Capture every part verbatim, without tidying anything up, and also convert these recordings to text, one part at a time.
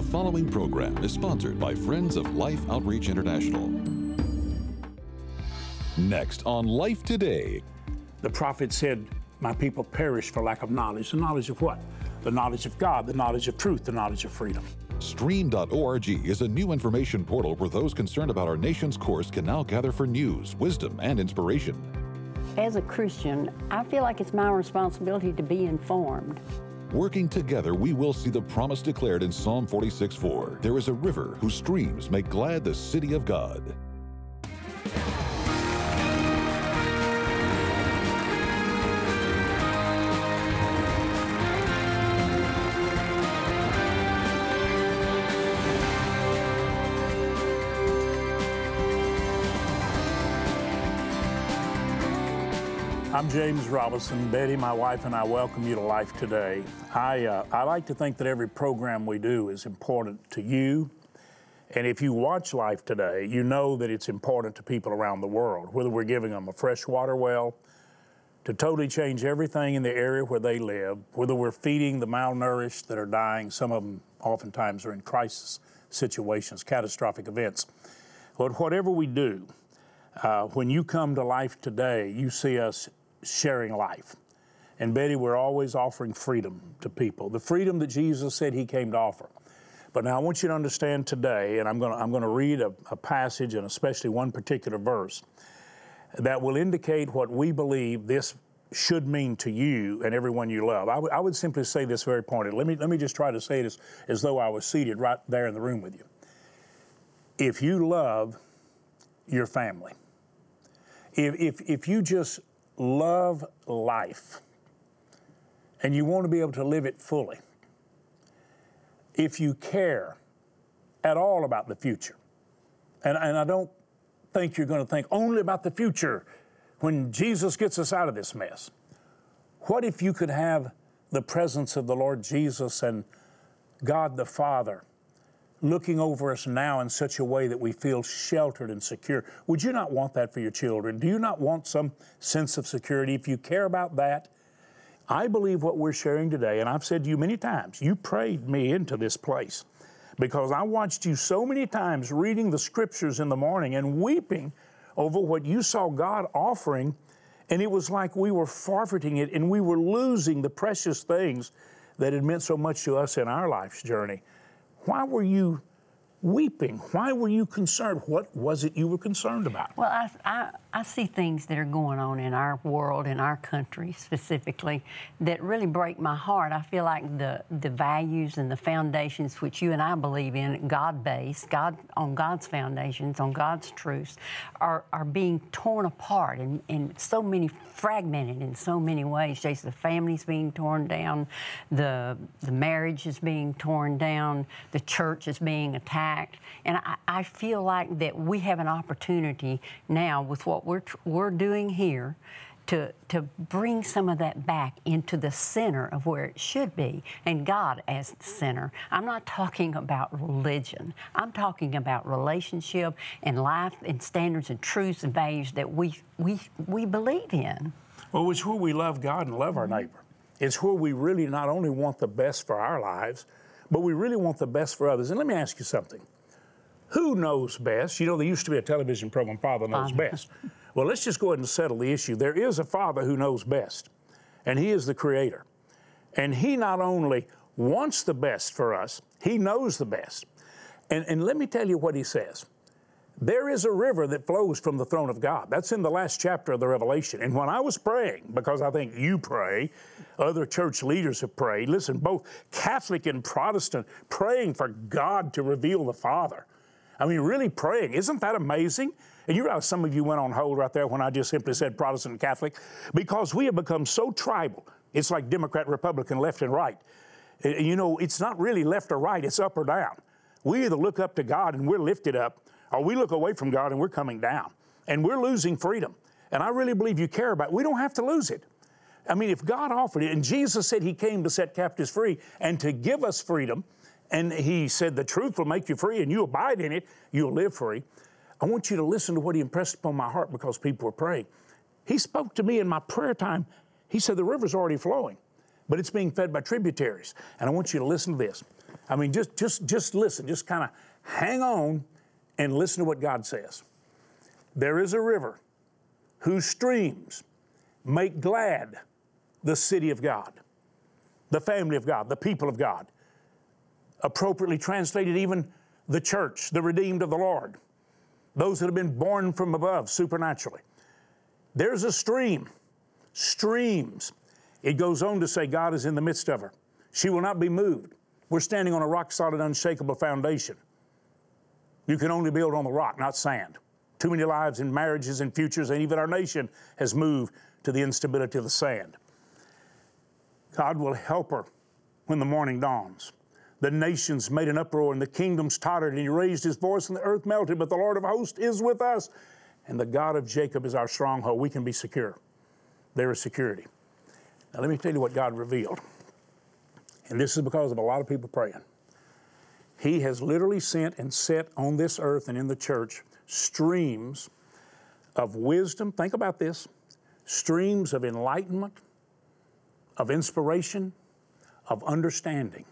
The following program is sponsored by Friends of Life Outreach International. Next on Life Today. The prophet said, my people perish for lack of knowledge. The knowledge of what? The knowledge of God, the knowledge of truth, the knowledge of freedom. stream dot org is a new information portal where those concerned about our nation's course can now gather for news, wisdom, and inspiration. As a Christian, I feel like it's my responsibility to be informed. Working together, we will see the promise declared in Psalm forty-six four. There is a river whose streams make glad the city of God. I'm James Robison. Betty, my wife, and I welcome you to Life Today. I, uh, I like to think that every program we do is important to you. And if you watch Life Today, you know that it's important to people around the world, whether we're giving them a fresh water well, to totally change everything in the area where they live, whether we're feeding the malnourished that are dying. Some of them oftentimes are in crisis situations, catastrophic events. But whatever we do, uh, when you come to Life Today, you see us sharing life. And Betty, we're always offering freedom to people, the freedom that Jesus said he came to offer. But now I want you to understand today, and I'm going to I'm going to read a, a passage, and especially one particular verse, that will indicate what we believe this should mean to you and everyone you love. I, w- I would simply say this very pointedly. Let me, let me just try to say it as, as though I was seated right there in the room with you. If you love your family, if if, if you just love life, and you want to be able to live it fully. If you care at all about the future, and, and I don't think you're going to think only about the future when Jesus gets us out of this mess. What if you could have the presence of the Lord Jesus and God the Father looking over us now in such a way that we feel sheltered and secure? Would you not want that for your children? Do you not want some sense of security? If you care about that, I believe what we're sharing today, and I've said to you many times, you prayed me into this place, because I watched you so many times reading the scriptures in the morning and weeping over what you saw God offering, and it was like we were forfeiting it and we were losing the precious things that had meant so much to us in our life's journey. Why were you weeping? Why were you concerned? What was it you were concerned about? Well, I, I, I see things that are going on in our world, in our country specifically, that really break my heart. I feel like the, the values and the foundations which you and I believe in, God-based, God on God's foundations, on God's truths, are, are being torn apart and, and so many fragmented in so many ways. Jason, the family's being torn down, the, the marriage is being torn down, the church is being attacked. And I, I feel like that we have an opportunity now with what we're we're doing here to to bring some of that back into the center of where it should be, and God as the center. I'm not talking about religion. I'm talking about relationship and life and standards and truths and values that we we we believe in. Well, it's where we love God and love our neighbor. It's where we really not only want the best for our lives, but we really want the best for others. And let me ask you something. Who knows best? You know, there used to be a television program, Father Knows Father. Best. Well, let's just go ahead and settle the issue. There is a Father who knows best, and He is the Creator. And He not only wants the best for us, He knows the best. And, and let me tell you what He says. There is a river that flows from the throne of God. That's in the last chapter of the Revelation. And when I was praying, because I think you pray, other church leaders have prayed. Listen, both Catholic and Protestant praying for God to reveal the Father. I mean, really praying. Isn't that amazing? And you realize some of you went on hold right there when I just simply said Protestant and Catholic, because we have become so tribal. It's like Democrat, Republican, left and right. You know, it's not really left or right. It's up or down. We either look up to God and we're lifted up, or we look away from God and we're coming down, and we're losing freedom. And I really believe you care about it. We don't have to lose it. I mean, if God offered it, and Jesus said He came to set captives free and to give us freedom, and He said the truth will make you free and you abide in it, you'll live free. I want you to listen to what He impressed upon my heart, because people were praying. He spoke to me in my prayer time. He said the river's already flowing, but it's being fed by tributaries. And I want you to listen to this. I mean, just just just listen. Just kind of hang on and listen to what God says. There is a river whose streams make glad the city of God, the family of God, the people of God. Appropriately translated, even the church, the redeemed of the Lord, those that have been born from above supernaturally. There's a stream, streams. It goes on to say God is in the midst of her. She will not be moved. We're standing on a rock-solid, unshakable foundation. You can only build on the rock, not sand. Too many lives and marriages and futures, and even our nation has moved to the instability of the sand. God will help her when the morning dawns. The nations made an uproar, and the kingdoms tottered, and he raised his voice, and the earth melted. But the Lord of hosts is with us, and the God of Jacob is our stronghold. We can be secure. There is security. Now, let me tell you what God revealed. And this is because of a lot of people praying. He has literally sent and set on this earth and in the church streams of wisdom. Think about this. Streams of enlightenment, of inspiration, of understanding.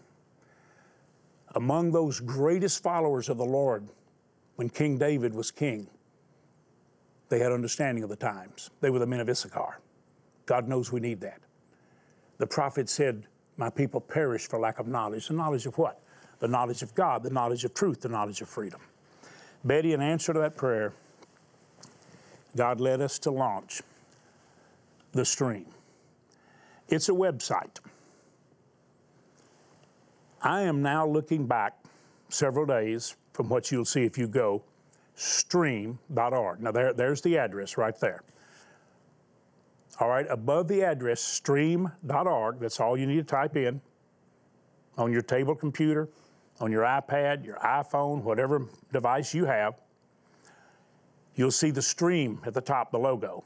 Among those greatest followers of the Lord, when King David was king, they had understanding of the times. They were the men of Issachar. God knows we need that. The prophet said, my people perish for lack of knowledge. The knowledge of what? The knowledge of God, the knowledge of truth, the knowledge of freedom. Betty, in answer to that prayer, God led us to launch The Stream. It's a website. I am now looking back several days from what you'll see if you go, stream dot org. Now, there, there's the address right there. All right, above the address, stream dot org, that's all you need to type in on your table computer, on your iPad, your iPhone, whatever device you have. You'll see the stream at the top, the logo.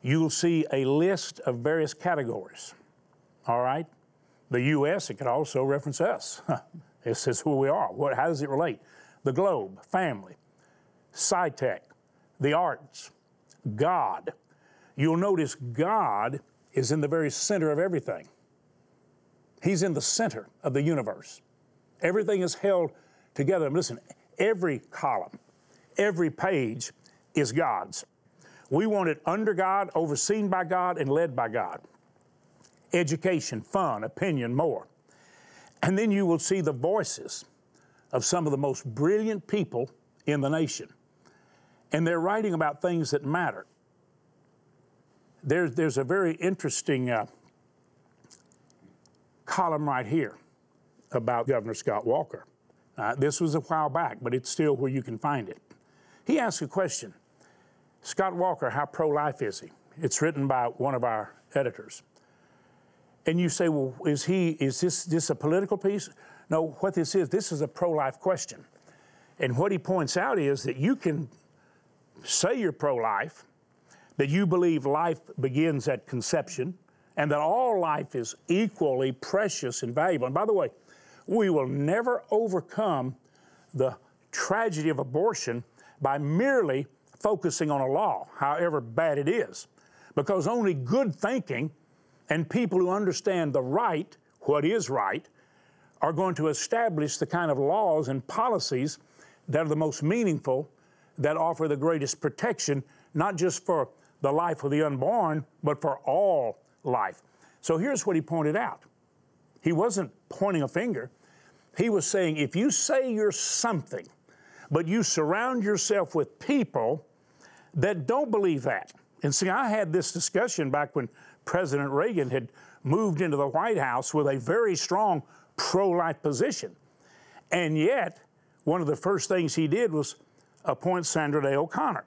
You'll see a list of various categories, all right? The U S, it could also reference us. It says who we are. What, how does it relate? The globe, family, sci-tech, the arts, God. You'll notice God is in the very center of everything. He's in the center of the universe. Everything is held together. And listen, every column, every page is God's. We want it under God, overseen by God, and led by God. Education, fun, opinion, more. And then you will see the voices of some of the most brilliant people in the nation. And they're writing about things that matter. There's, there's a very interesting uh, column right here about Governor Scott Walker. Uh, this was a while back, but it's still where you can find it. He asked a question. Scott Walker, how pro-life is he? It's written by one of our editors. And you say, well, is he, is this, this a political piece? No, what this is, this is a pro-life question. And what he points out is that you can say you're pro-life, that you believe life begins at conception, and that all life is equally precious and valuable. And by the way, we will never overcome the tragedy of abortion by merely focusing on a law, however bad it is, because only good thinking and people who understand the right, what is right, are going to establish the kind of laws and policies that are the most meaningful, that offer the greatest protection, not just for the life of the unborn, but for all life. So here's what he pointed out. He wasn't pointing a finger. He was saying, if you say you're something, but you surround yourself with people that don't believe that. And see, I had this discussion back when President Reagan had moved into the White House with a very strong pro-life position. And yet, one of the first things he did was appoint Sandra Day O'Connor.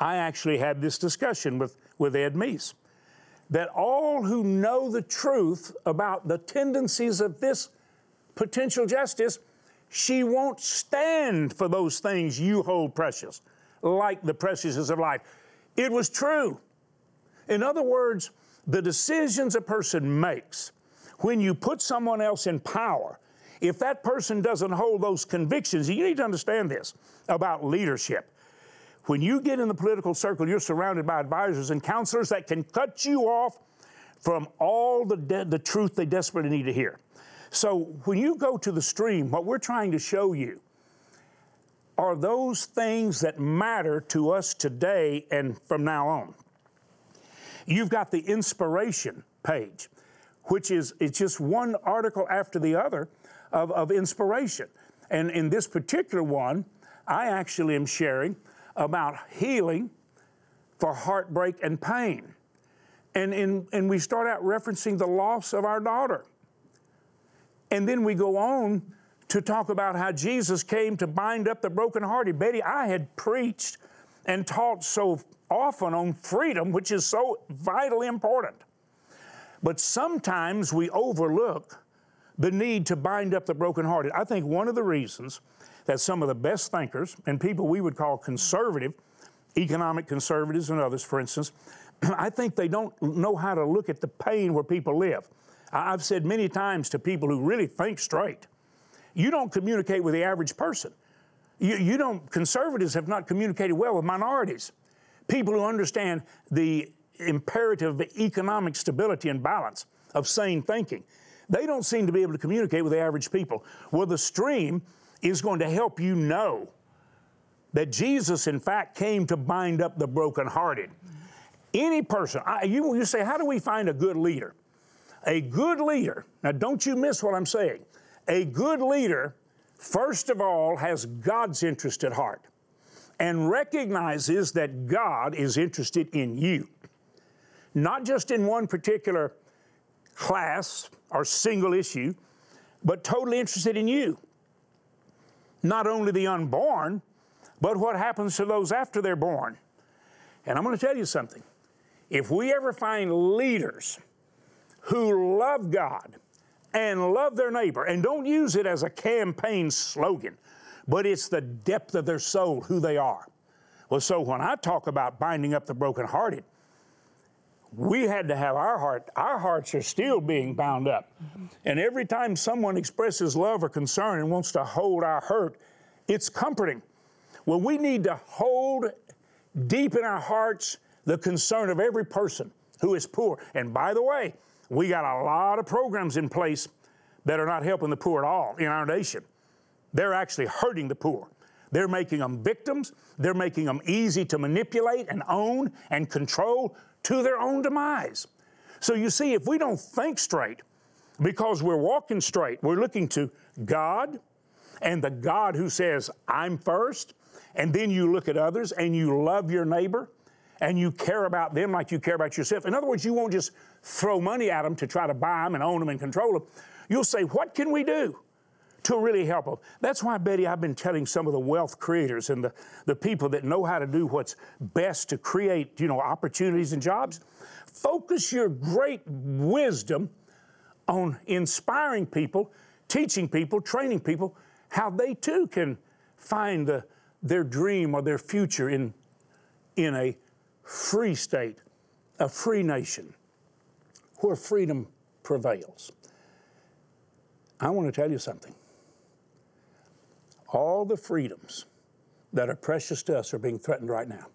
I actually had this discussion with, with Ed Meese, that all who know the truth about the tendencies of this potential justice, she won't stand for those things you hold precious, like the preciousness of life. It was true. In other words, the decisions a person makes when you put someone else in power, if that person doesn't hold those convictions, you need to understand this about leadership. When you get in the political circle, you're surrounded by advisors and counselors that can cut you off from all the, de- the truth they desperately need to hear. So when you go to the stream, what we're trying to show you are those things that matter to us today and from now on. You've got the inspiration page, which is it's just one article after the other of, of inspiration. And in this particular one, I actually am sharing about healing for heartbreak and pain. And, and, and we start out referencing the loss of our daughter. And then we go on to talk about how Jesus came to bind up the brokenhearted. Betty, I had preached and taught so often on freedom, which is so vitally important. But sometimes we overlook the need to bind up the brokenhearted. I think one of the reasons that some of the best thinkers and people we would call conservative, economic conservatives and others, for instance, I think they don't know how to look at the pain where people live. I've said many times to people who really think straight, you don't communicate with the average person. You, you don't, conservatives have not communicated well with minorities, people who understand the imperative economic stability and balance of sane thinking. They don't seem to be able to communicate with the average people. Well, the stream is going to help you know that Jesus, in fact, came to bind up the brokenhearted. Any person, I, you, you say, how do we find a good leader? A good leader, now don't you miss what I'm saying. A good leader, first of all, has God's interest at heart and recognizes that God is interested in you. Not just in one particular class or single issue, but totally interested in you. Not only the unborn, but what happens to those after they're born. And I'm going to tell you something. If we ever find leaders who love God and love their neighbor, and don't use it as a campaign slogan, but it's the depth of their soul, who they are. Well, so when I talk about binding up the brokenhearted, we had to have our heart, our hearts are still being bound up. Mm-hmm. And every time someone expresses love or concern and wants to hold our hurt, it's comforting. Well, we need to hold deep in our hearts the concern of every person who is poor. And by the way, we got a lot of programs in place that are not helping the poor at all in our nation. They're actually hurting the poor. They're making them victims. They're making them easy to manipulate and own and control to their own demise. So you see, if we don't think straight, because we're walking straight, we're looking to God and the God who says, I'm first, and then you look at others and you love your neighbor and you care about them like you care about yourself. In other words, you won't just throw money at them to try to buy them and own them and control them. You'll say, what can we do to really help them? That's why, Betty, I've been telling some of the wealth creators and the, the people that know how to do what's best to create, you know, opportunities and jobs. Focus your great wisdom on inspiring people, teaching people, training people, how they too can find the, their dream or their future in, in a free state, a free nation, where freedom prevails. I want to tell you something. All the freedoms that are precious to us are being threatened right now.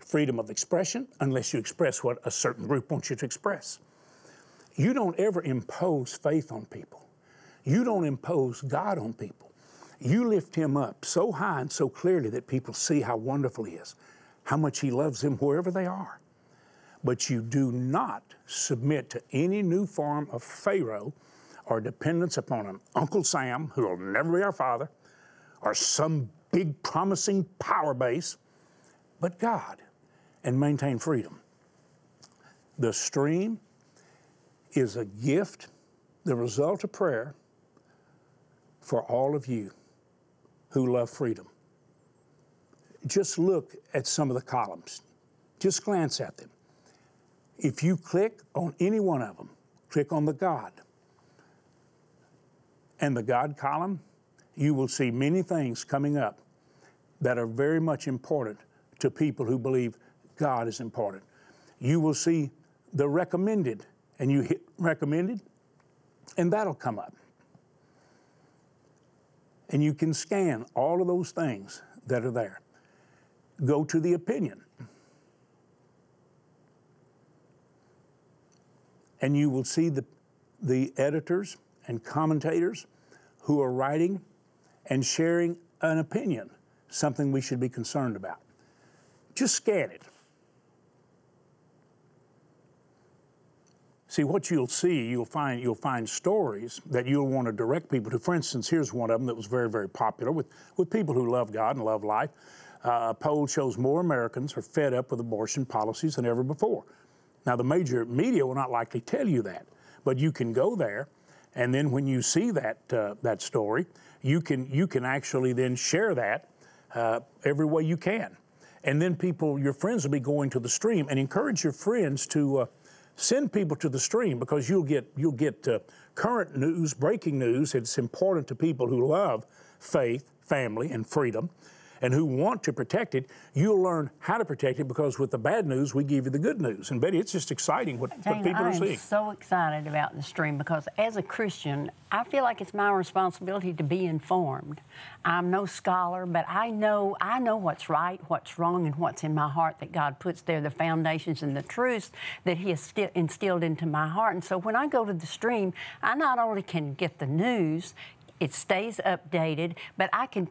Freedom of expression, unless you express what a certain group wants you to express. You don't ever impose faith on people. You don't impose God on people. You lift Him up so high and so clearly that people see how wonderful He is, how much He loves them wherever they are. But you do not submit to any new form of Pharaoh or dependence upon an Uncle Sam, who will never be our father, or some big promising power base, but God, and maintain freedom. The stream is a gift, the result of prayer for all of you who love freedom. Just look at some of the columns. Just glance at them. If you click on any one of them, click on the God. And the God column, you will see many things coming up that are very much important to people who believe God is important. You will see the recommended, and you hit recommended, and that'll come up. And you can scan all of those things that are there. Go to the opinion. And you will see the, the editors and commentators who are writing and sharing an opinion, something we should be concerned about. Just scan it. See, what you'll see, you'll find you'll find stories that you'll want to direct people to. For instance, here's one of them that was very, very popular with, with people who love God and love life. Uh, a poll shows more Americans are fed up with abortion policies than ever before. Now, the major media will not likely tell you that, but you can go there, and then when you see that uh, that story, you can you can actually then share that uh, every way you can, and then people, your friends will be going to the stream, and encourage your friends to. Uh, Send people to the stream, because you'll get you'll get uh, current news, breaking news. It's important to people who love faith, family, and freedom, and who want to protect it. You'll learn how to protect it, because with the bad news, we give you the good news. And Betty, it's just exciting what, Dana, what people I are seeing. I'm so excited about the stream, because as a Christian, I feel like it's my responsibility to be informed. I'm no scholar, but I know I know what's right, what's wrong, and what's in my heart that God puts there, the foundations and the truths that He has instilled into my heart. And so when I go to the stream, I not only can get the news, it stays updated, but I can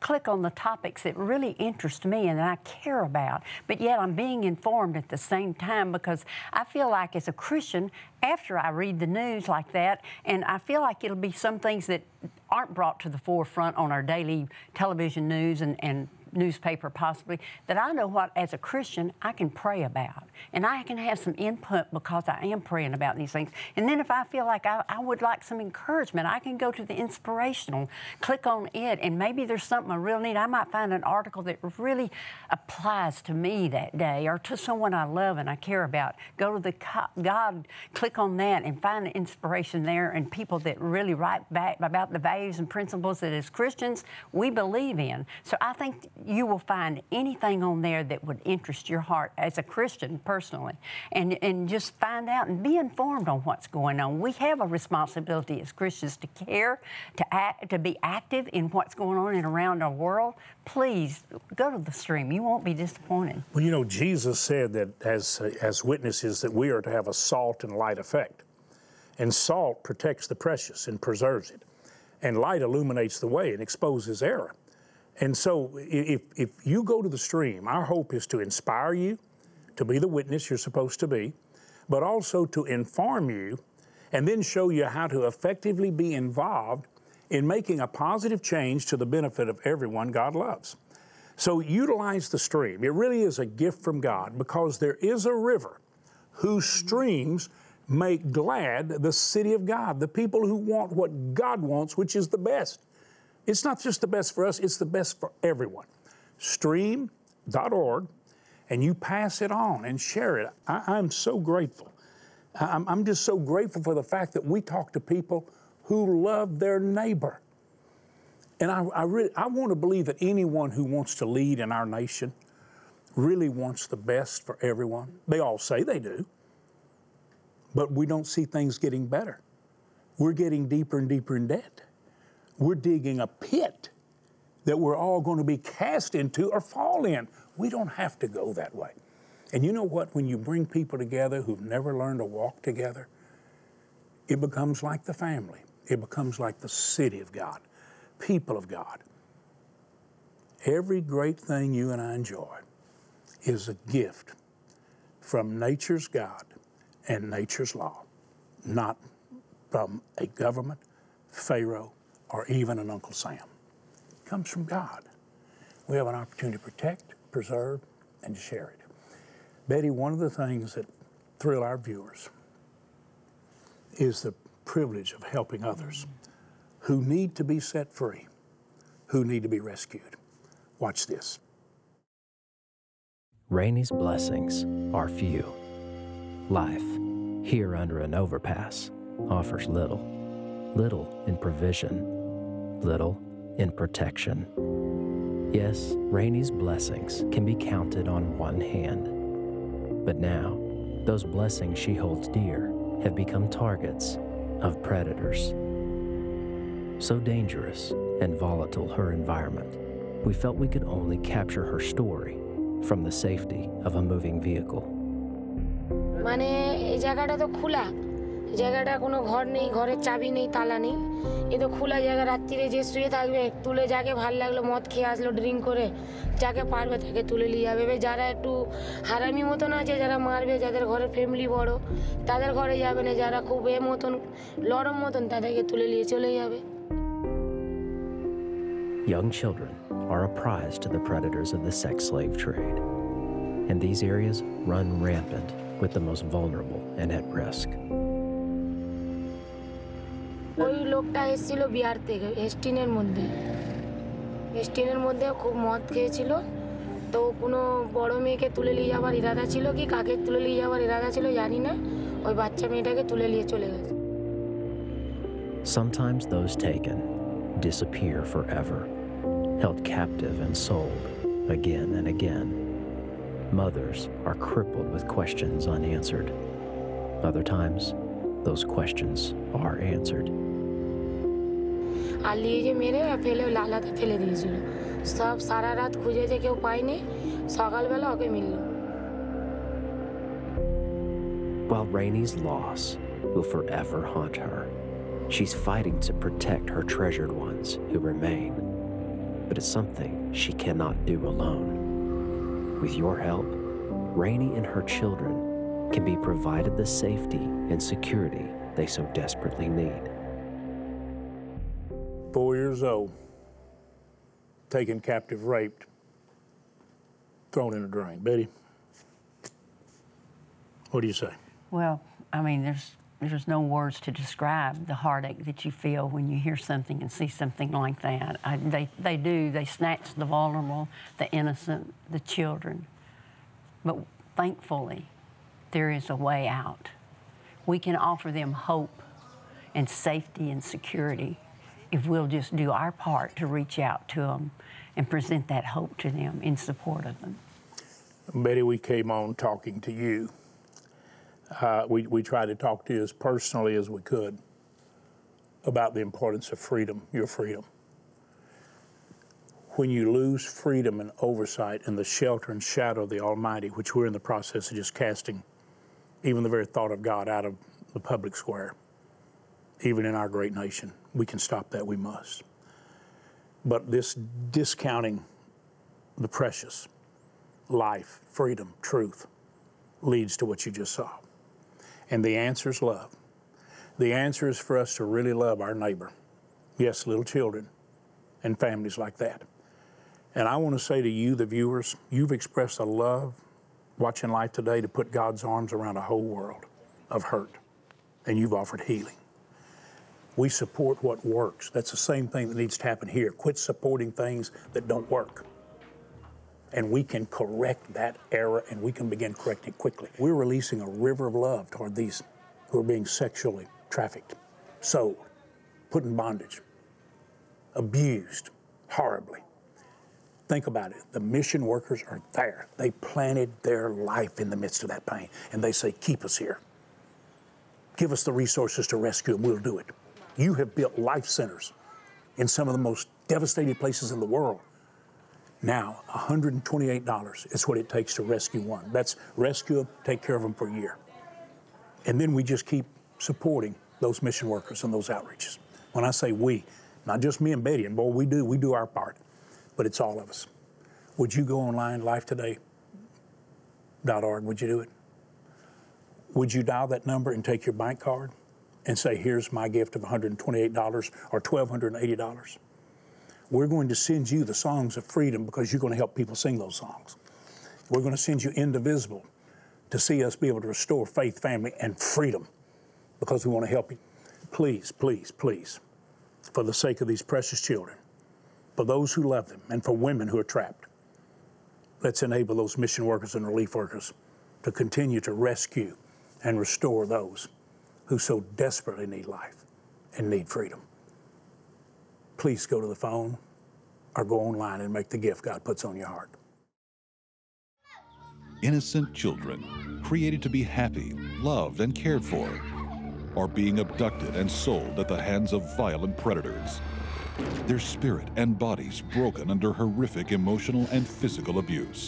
click on the topics that really interest me and that I care about, but yet I'm being informed at the same time, because I feel like as a Christian, after I read the news like that, and I feel like it'll be some things that aren't brought to the forefront on our daily television news and, and newspaper possibly, that I know what, as a Christian, I can pray about. And I can have some input because I am praying about these things. And then if I feel like I, I would like some encouragement, I can go to the inspirational, click on it, and maybe there's something I really need. I might find an article that really applies to me that day, or to someone I love and I care about. Go to the God, click on that, and find the inspiration there, and people that really write back about the values and principles that as Christians we believe in. So I think you will find anything on there that would interest your heart as a Christian personally, and and just find out and be informed on what's going on. We have a responsibility as Christians to care, to act, to be active in what's going on and around our world. Please go to the stream. You won't be disappointed. Well, you know, Jesus said that as as witnesses that we are to have a salt and light effect, and salt protects the precious and preserves it, and light illuminates the way and exposes error. And so if, if you go to the stream, our hope is to inspire you to be the witness you're supposed to be, but also to inform you and then show you how to effectively be involved in making a positive change to the benefit of everyone God loves. So utilize the stream. It really is a gift from God, because there is a river whose streams make glad the city of God, the people who want what God wants, which is the best. It's not just the best for us, it's the best for everyone. stream dot org, and you pass it on and share it. I, I'm so grateful. I'm, I'm just so grateful for the fact that we talk to people who love their neighbor. And I, I, really, I want to believe that anyone who wants to lead in our nation really wants the best for everyone. They all say they do, but we don't see things getting better. We're getting deeper and deeper in debt. We're digging a pit that we're all going to be cast into or fall in. We don't have to go that way. And you know what? When you bring people together who've never learned to walk together, it becomes like the family. It becomes like the city of God, people of God. Every great thing you and I enjoy is a gift from nature's God and nature's law, not from a government, Pharaoh, or even an Uncle Sam. It comes from God. We have an opportunity to protect, preserve, and share it. Betty, one of the things that thrill our viewers is the privilege of helping others who need to be set free, who need to be rescued. Watch this. Rainey's blessings are few. Life, here under an overpass, offers little, little in provision, little in protection. Yes, Rainey's blessings can be counted on one hand. But now, those blessings she holds dear have become targets of predators. So dangerous and volatile her environment, we felt we could only capture her story from the safety of a moving vehicle. জায়গাটা কোনো ঘর নেই, ঘরের চাবি নেই, তালা নেই, এ তো খোলা জায়গা, রাত্রিরে যে শুয়ে থাকবে তুলে যাকে ভাল লাগলো মদ খেয়ে আসলো ড্রিঙ্ক করে, যাকে পারবে তাকে তুলে নিয়ে যাবে। এবার যারা একটু হারামি মতন আছে, যারা মারবে, যাদের ঘরের ফ্যামিলি বড় তাদের ঘরে যাবে না, যারা খুব এ মতন লরম মতন তাদেরকে তুলে নিয়ে চলে যাবে। Young children are a prize to the predators of the sex slave trade, and these areas run rampant with the most vulnerable and at risk. ওই লোকটা এসেছিল বিহার থেকে, এস্টিনের মধ্যে এস্টিনের মধ্যে খুব মদ খেয়েছিল, তো কোনো বড়ো মেয়েকে তুলে নিয়ে যাওয়ার ইরাদা ছিল কি কাকে তুলে নিয়ে যাওয়ার ইরাদা ছিল জানি না, ওই বাচ্চা মেয়েটাকে তুলে নিয়ে চলে গেছে। Sometimes those taken disappear forever, held captive and sold again and again. Mothers are crippled with questions unanswered. Other times, those questions are answered. আর লিয়ে যে মেরে ফেলে লালাতে ফেলে দিয়েছিল, সব সারা রাত খুঁজেছে, কেউ পায়নি, সকালবেলা ওকে মিলল। While Rainey's loss will forever haunt her, she's fighting to protect her treasured ones who remain. But it's something she cannot do alone. With your help, Rainey and her children can be provided the safety and security they so desperately need. Four years old, taken captive, raped, thrown in a drain. Betty, what do you say? Well, I mean, there's there's no words to describe the heartache that you feel when you hear something and see something like that. I, they, they do, they snatch the vulnerable, the innocent, the children. But thankfully, there is a way out. We can offer them hope and safety and security if we'll just do our part to reach out to them and present that hope to them in support of them. Betty, we came on talking to you. Uh, we, we tried to talk to you as personally as we could about the importance of freedom, your freedom. When you lose freedom and oversight and the shelter and shadow of the Almighty, which we're in the process of just casting even the very thought of God out of the public square, even in our great nation. We can stop that, we must. But this discounting the precious, life, freedom, truth, leads to what you just saw. And the answer is love. The answer is for us to really love our neighbor. Yes, little children and families like that. And I want to say to you, the viewers, you've expressed a love watching Life Today to put God's arms around a whole world of hurt, and you've offered healing. We support what works. That's the same thing that needs to happen here. Quit supporting things that don't work. And we can correct that error, and we can begin correcting it quickly. We're releasing a river of love toward these who are being sexually trafficked, sold, put in bondage, abused horribly. Think about it. The mission workers are there. They planted their life in the midst of that pain, and they say, keep us here. Give us the resources to rescue them. We'll do it. You have built life centers in some of the most devastated places in the world. Now, one hundred twenty-eight dollars is what it takes to rescue one. That's rescue them, take care of them for a year. And then we just keep supporting those mission workers and those outreaches. When I say we, not just me and Betty, and boy, we do, we do our part. But it's all of us. Would you go online, life today dot org, would you do it? Would you dial that number and take your bank card and say, here's my gift of one hundred twenty-eight dollars or one thousand two hundred eighty dollars? We're going to send you the songs of freedom because you're going to help people sing those songs. We're going to send you Indivisible to see us be able to restore faith, family, and freedom because we want to help you. Please, please, please, for the sake of these precious children, for those who love them, and for women who are trapped. Let's enable those mission workers and relief workers to continue to rescue and restore those who so desperately need life and need freedom. Please go to the phone or go online and make the gift God puts on your heart. Innocent children created to be happy, loved, and cared for are being abducted and sold at the hands of violent predators. Their spirit and bodies broken under horrific emotional and physical abuse.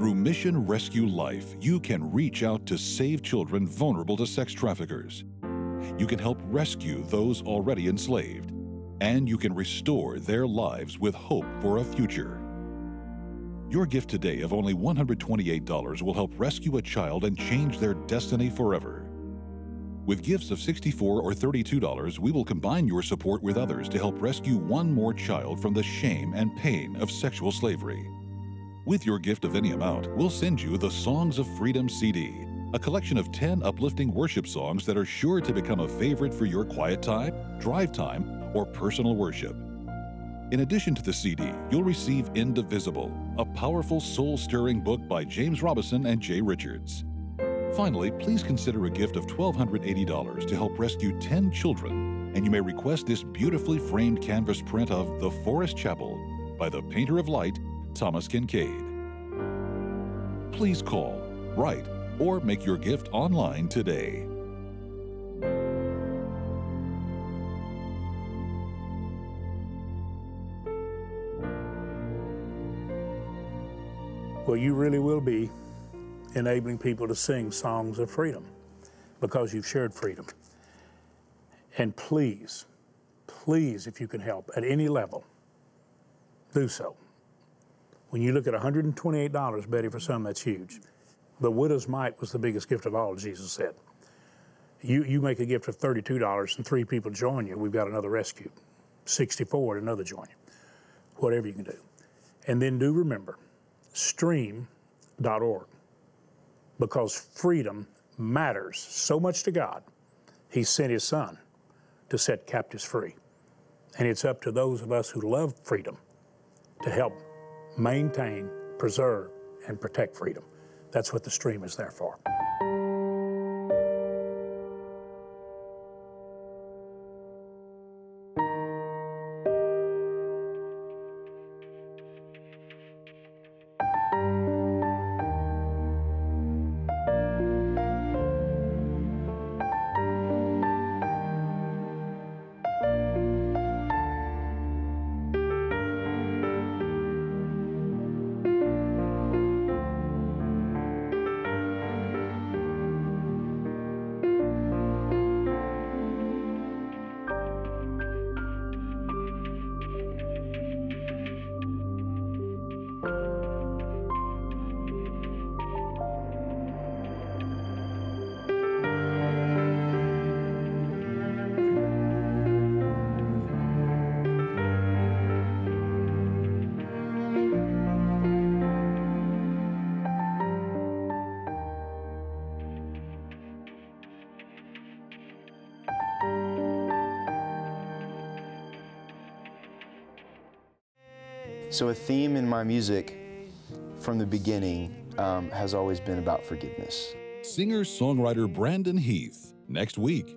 Through Mission Rescue Life, you can reach out to save children vulnerable to sex traffickers. You can help rescue those already enslaved, and you can restore their lives with hope for a future. Your gift today of only one hundred twenty-eight dollars will help rescue a child and change their destiny forever. With gifts of sixty-four dollars or thirty-two dollars, we will combine your support with others to help rescue one more child from the shame and pain of sexual slavery. With your gift of any amount, we'll send you the Songs of Freedom C D, a collection of ten uplifting worship songs that are sure to become a favorite for your quiet time, drive time, or personal worship. In addition to the C D, you'll receive Indivisible, a powerful, soul-stirring book by James Robison and Jay Richards. Finally, please consider a gift of one thousand two hundred eighty dollars to help rescue ten children, and you may request this beautifully framed canvas print of The Forest Chapel by the Painter of Light, Thomas Kincaid. Please call, write, or make your gift online today. Well, you really will be enabling people to sing songs of freedom because you've shared freedom. And please, please, if you can help at any level, do so. When you look at one hundred twenty-eight dollars, Betty, for some, that's huge. The widow's mite was the biggest gift of all, Jesus said. You you make a gift of thirty-two dollars and three people join you, we've got another rescue. sixty-four and another join you. Whatever you can do. And then do remember, stream dot org. Because freedom matters so much to God, He sent His Son to set captives free. And it's up to those of us who love freedom to help maintain, preserve, and protect freedom. That's what the stream is there for. So a theme in my music from the beginning um, has always been about forgiveness. Singer-songwriter Brandon Heath, next week.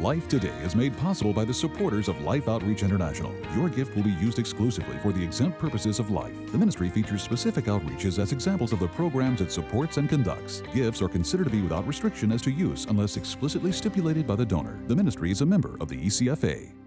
Life Today is made possible by the supporters of Life Outreach International. Your gift will be used exclusively for the exempt purposes of life. The ministry features specific outreaches as examples of the programs it supports and conducts. Gifts are considered to be without restriction as to use unless explicitly stipulated by the donor. The ministry is a member of the E C F A.